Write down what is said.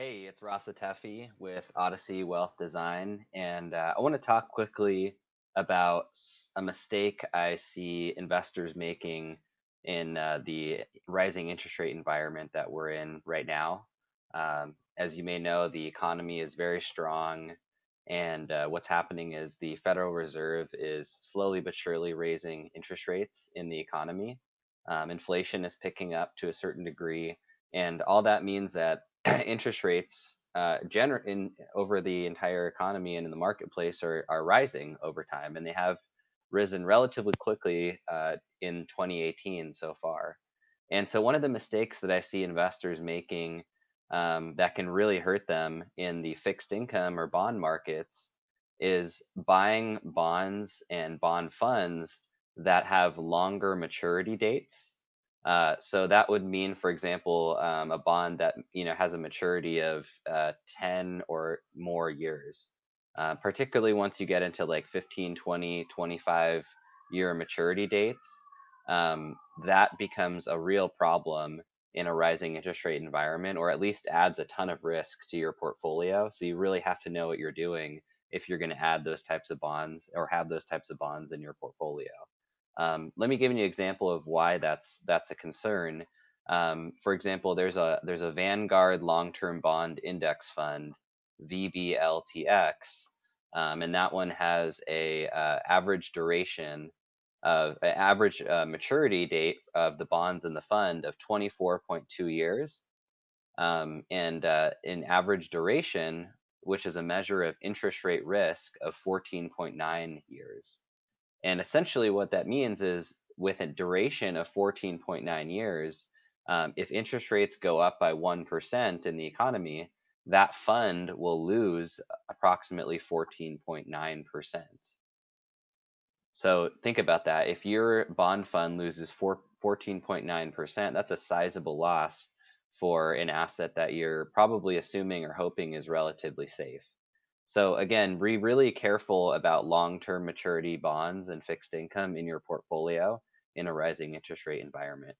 Hey, it's Ross Atefi with Odyssey Wealth Design, and I want to talk quickly about a mistake I see investors making in the rising interest rate environment that we're in right now. As you may know, the economy is very strong, and what's happening is the Federal Reserve is slowly but surely raising interest rates in the economy. Inflation is picking up to a certain degree, and all that means that interest rates over the entire economy and in the marketplace are rising over time, and they have risen relatively quickly in 2018 so far. And so one of the mistakes that I see investors making that can really hurt them in the fixed income or bond markets is buying bonds and bond funds that have longer maturity dates. So that would mean, for example, a bond that has a maturity of 10 or more years, particularly once you get into like 15, 20, 25 year maturity dates. That becomes a real problem in a rising interest rate environment, or at least adds a ton of risk to your portfolio. So you really have to know what you're doing if you're going to add those types of bonds or have those types of bonds in your portfolio. Let me give you an example of why that's a concern. For example, there's a Vanguard Long-Term Bond Index Fund, VBLTX, and that one has a average duration of an average maturity date of the bonds in the fund of 24.2 years, and an average duration, which is a measure of interest rate risk, of 14.9 years. And essentially what that means is, with a duration of 14.9 years, if interest rates go up by 1% in the economy, that fund will lose approximately 14.9%. So think about that. If your bond fund loses 14.9%, that's a sizable loss for an asset that you're probably assuming or hoping is relatively safe. So again, be really careful about long-term maturity bonds and fixed income in your portfolio in a rising interest rate environment.